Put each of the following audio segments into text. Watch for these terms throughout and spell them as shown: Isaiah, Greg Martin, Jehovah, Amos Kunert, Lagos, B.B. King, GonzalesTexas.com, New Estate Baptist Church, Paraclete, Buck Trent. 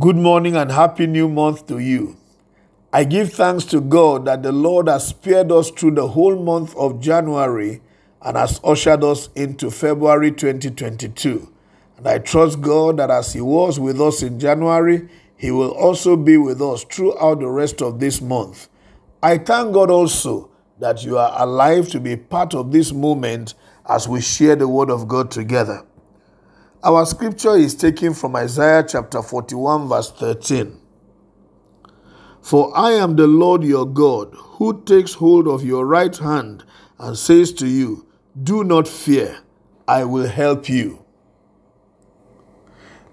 Good morning and happy new month to you. I give thanks to God that the Lord has spared us through the whole month of January and has ushered us into February 2022. And I trust God that as He was with us in January, He will also be with us throughout the rest of this month. I thank God also that you are alive to be part of this moment as we share the Word of God together. Our scripture is taken from Isaiah chapter 41 verse 13. For I am the Lord your God, who takes hold of your right hand and says to you, do not fear, I will help you.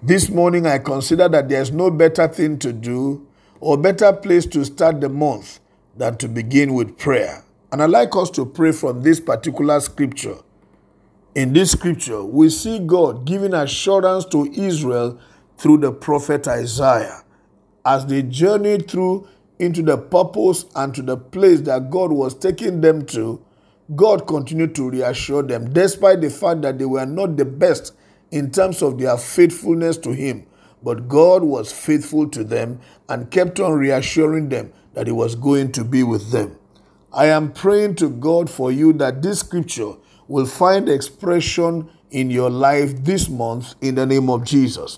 This morning I consider that there is no better thing to do or better place to start the month than to begin with prayer. And I'd like us to pray from this particular scripture. In this scripture, we see God giving assurance to Israel through the prophet Isaiah as they journeyed through into the purpose and to the place that God was taking them to. God continued to reassure them despite the fact that they were not the best in terms of their faithfulness to Him. But God was faithful to them and kept on reassuring them that He was going to be with them. I am praying to God for you that this scripture will find expression in your life this month in the name of Jesus.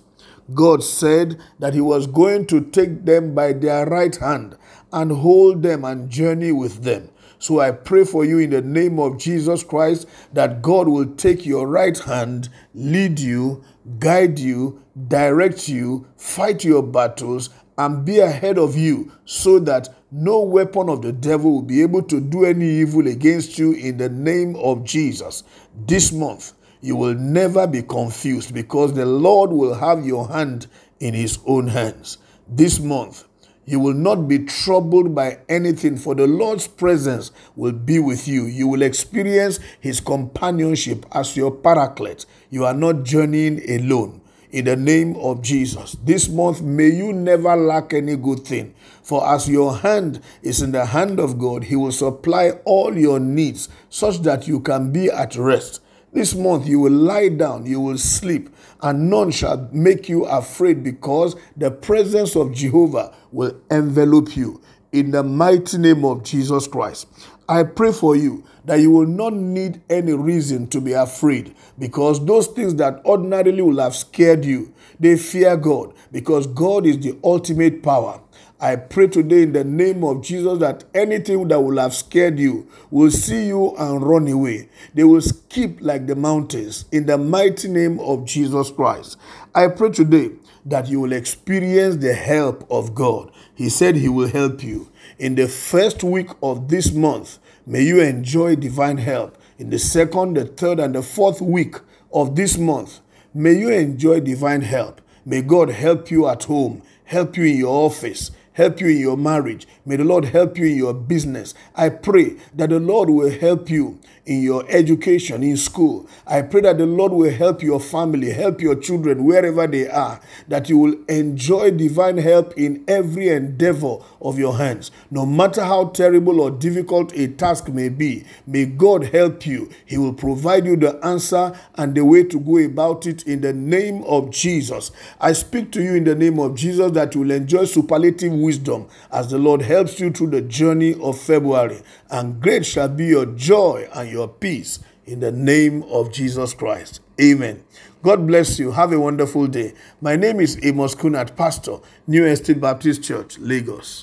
God said that He was going to take them by their right hand and hold them and journey with them. So I pray for you in the name of Jesus Christ that God will take your right hand, lead you, guide you, direct you, fight your battles, and be ahead of you so that no weapon of the devil will be able to do any evil against you in the name of Jesus. This month, you will never be confused because the Lord will have your hand in His own hands. This month, you will not be troubled by anything, for the Lord's presence will be with you. You will experience His companionship as your paraclete. You are not journeying alone. In the name of Jesus, this month may you never lack any good thing. For as your hand is in the hand of God, He will supply all your needs such that you can be at rest. This month you will lie down, you will sleep, and none shall make you afraid because the presence of Jehovah will envelop you. In the mighty name of Jesus Christ, I pray for you that you will not need any reason to be afraid because those things that ordinarily will have scared you, they fear God because God is the ultimate power. I pray today in the name of Jesus that anything that will have scared you will see you and run away. They will skip like the mountains in the mighty name of Jesus Christ. I pray today that you will experience the help of God. He said He will help you. In the first week of this month, may you enjoy divine help. In the second, the third, and the fourth week of this month, may you enjoy divine help. May God help you at home, help you in your office, help you in your marriage. May the Lord help you in your business. I pray that the Lord will help you in your education, in school. I pray that the Lord will help your family, help your children wherever they are, that you will enjoy divine help in every endeavor of your hands. No matter how terrible or difficult a task may be, may God help you. He will provide you the answer and the way to go about it in the name of Jesus. I speak to you in the name of Jesus that you will enjoy superlative wisdom as the Lord helps you through the journey of February, and great shall be your joy and your peace in the name of Jesus Christ. Amen. God bless you. Have a wonderful day. My name is Amos Kunert, pastor, New Estate Baptist Church, Lagos.